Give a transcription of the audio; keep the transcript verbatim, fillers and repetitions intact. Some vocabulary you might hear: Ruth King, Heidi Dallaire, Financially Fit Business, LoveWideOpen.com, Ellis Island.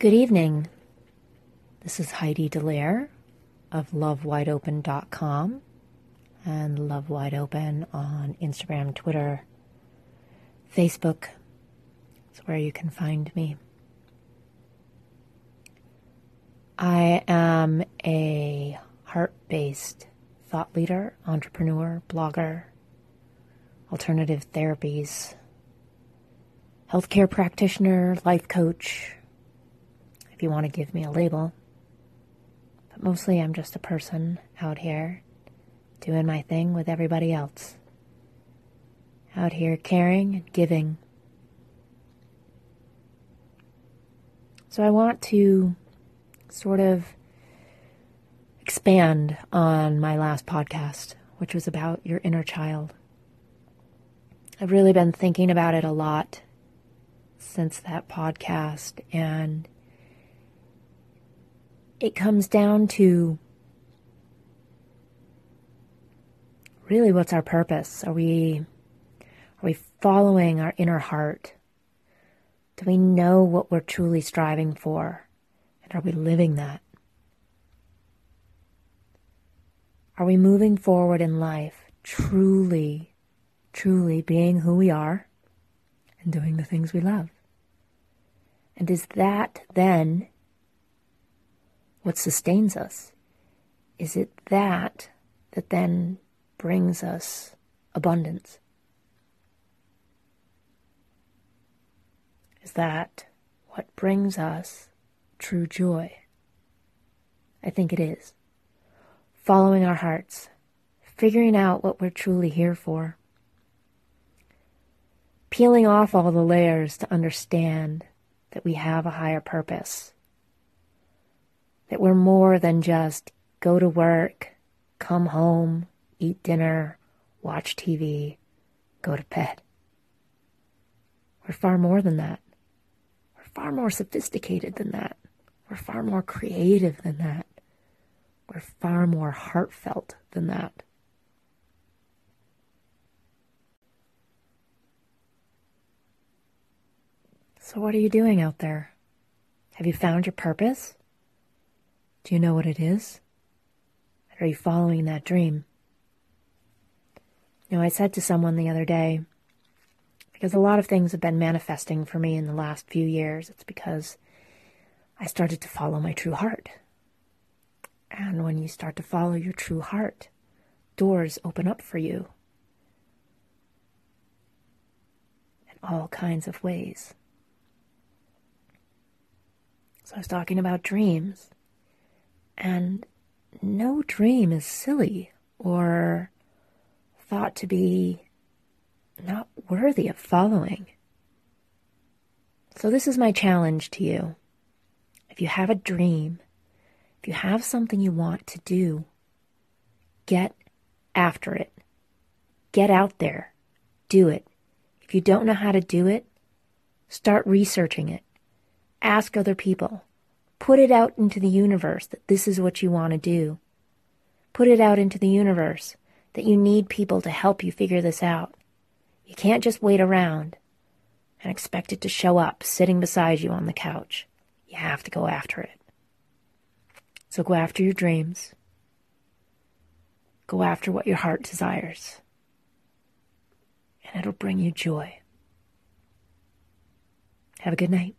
Good evening. This is Heidi Dallaire of Love Wide Open dot com and LoveWideOpen on Instagram, Twitter, Facebook. It's where you can find me. I am a heart-based thought leader, entrepreneur, blogger, alternative therapies, healthcare practitioner, life coach, if you want to give me a label. But mostly I'm just a person out here doing my thing with everybody else. Out here caring and giving. So I want to sort of expand on my last podcast, which was about your inner child. I've really been thinking about it a lot since that podcast, and it comes down to really, what's our purpose? Are we are we following our inner heart? Do we know what we're truly striving for? And are we living that? Are we moving forward in life truly, truly being who we are and doing the things we love? And is that then what sustains us? Is it that that then brings us abundance? Is that what brings us true joy? I think it is. Following our hearts, figuring out what we're truly here for, peeling off all the layers to understand that we have a higher purpose. That we're more than just go to work, come home, eat dinner, watch T V, go to bed. We're far more than that. We're far more sophisticated than that. We're far more creative than that. We're far more heartfelt than that. So what are you doing out there? Have you found your purpose? Do you know what it is? Are you following that dream? You know, I said to someone the other day, because a lot of things have been manifesting for me in the last few years, it's because I started to follow my true heart. And when you start to follow your true heart, doors open up for you in all kinds of ways. So I was talking about dreams. And no dream is silly or thought to be not worthy of following. So this is my challenge to you. If you have a dream, if you have something you want to do, get after it. Get out there. Do it. If you don't know how to do it, start researching it. Ask other people. Put it out into the universe that this is what you want to do. Put it out into the universe that you need people to help you figure this out. You can't just wait around and expect it to show up sitting beside you on the couch. You have to go after it. So go after your dreams. Go after what your heart desires. And it'll bring you joy. Have a good night.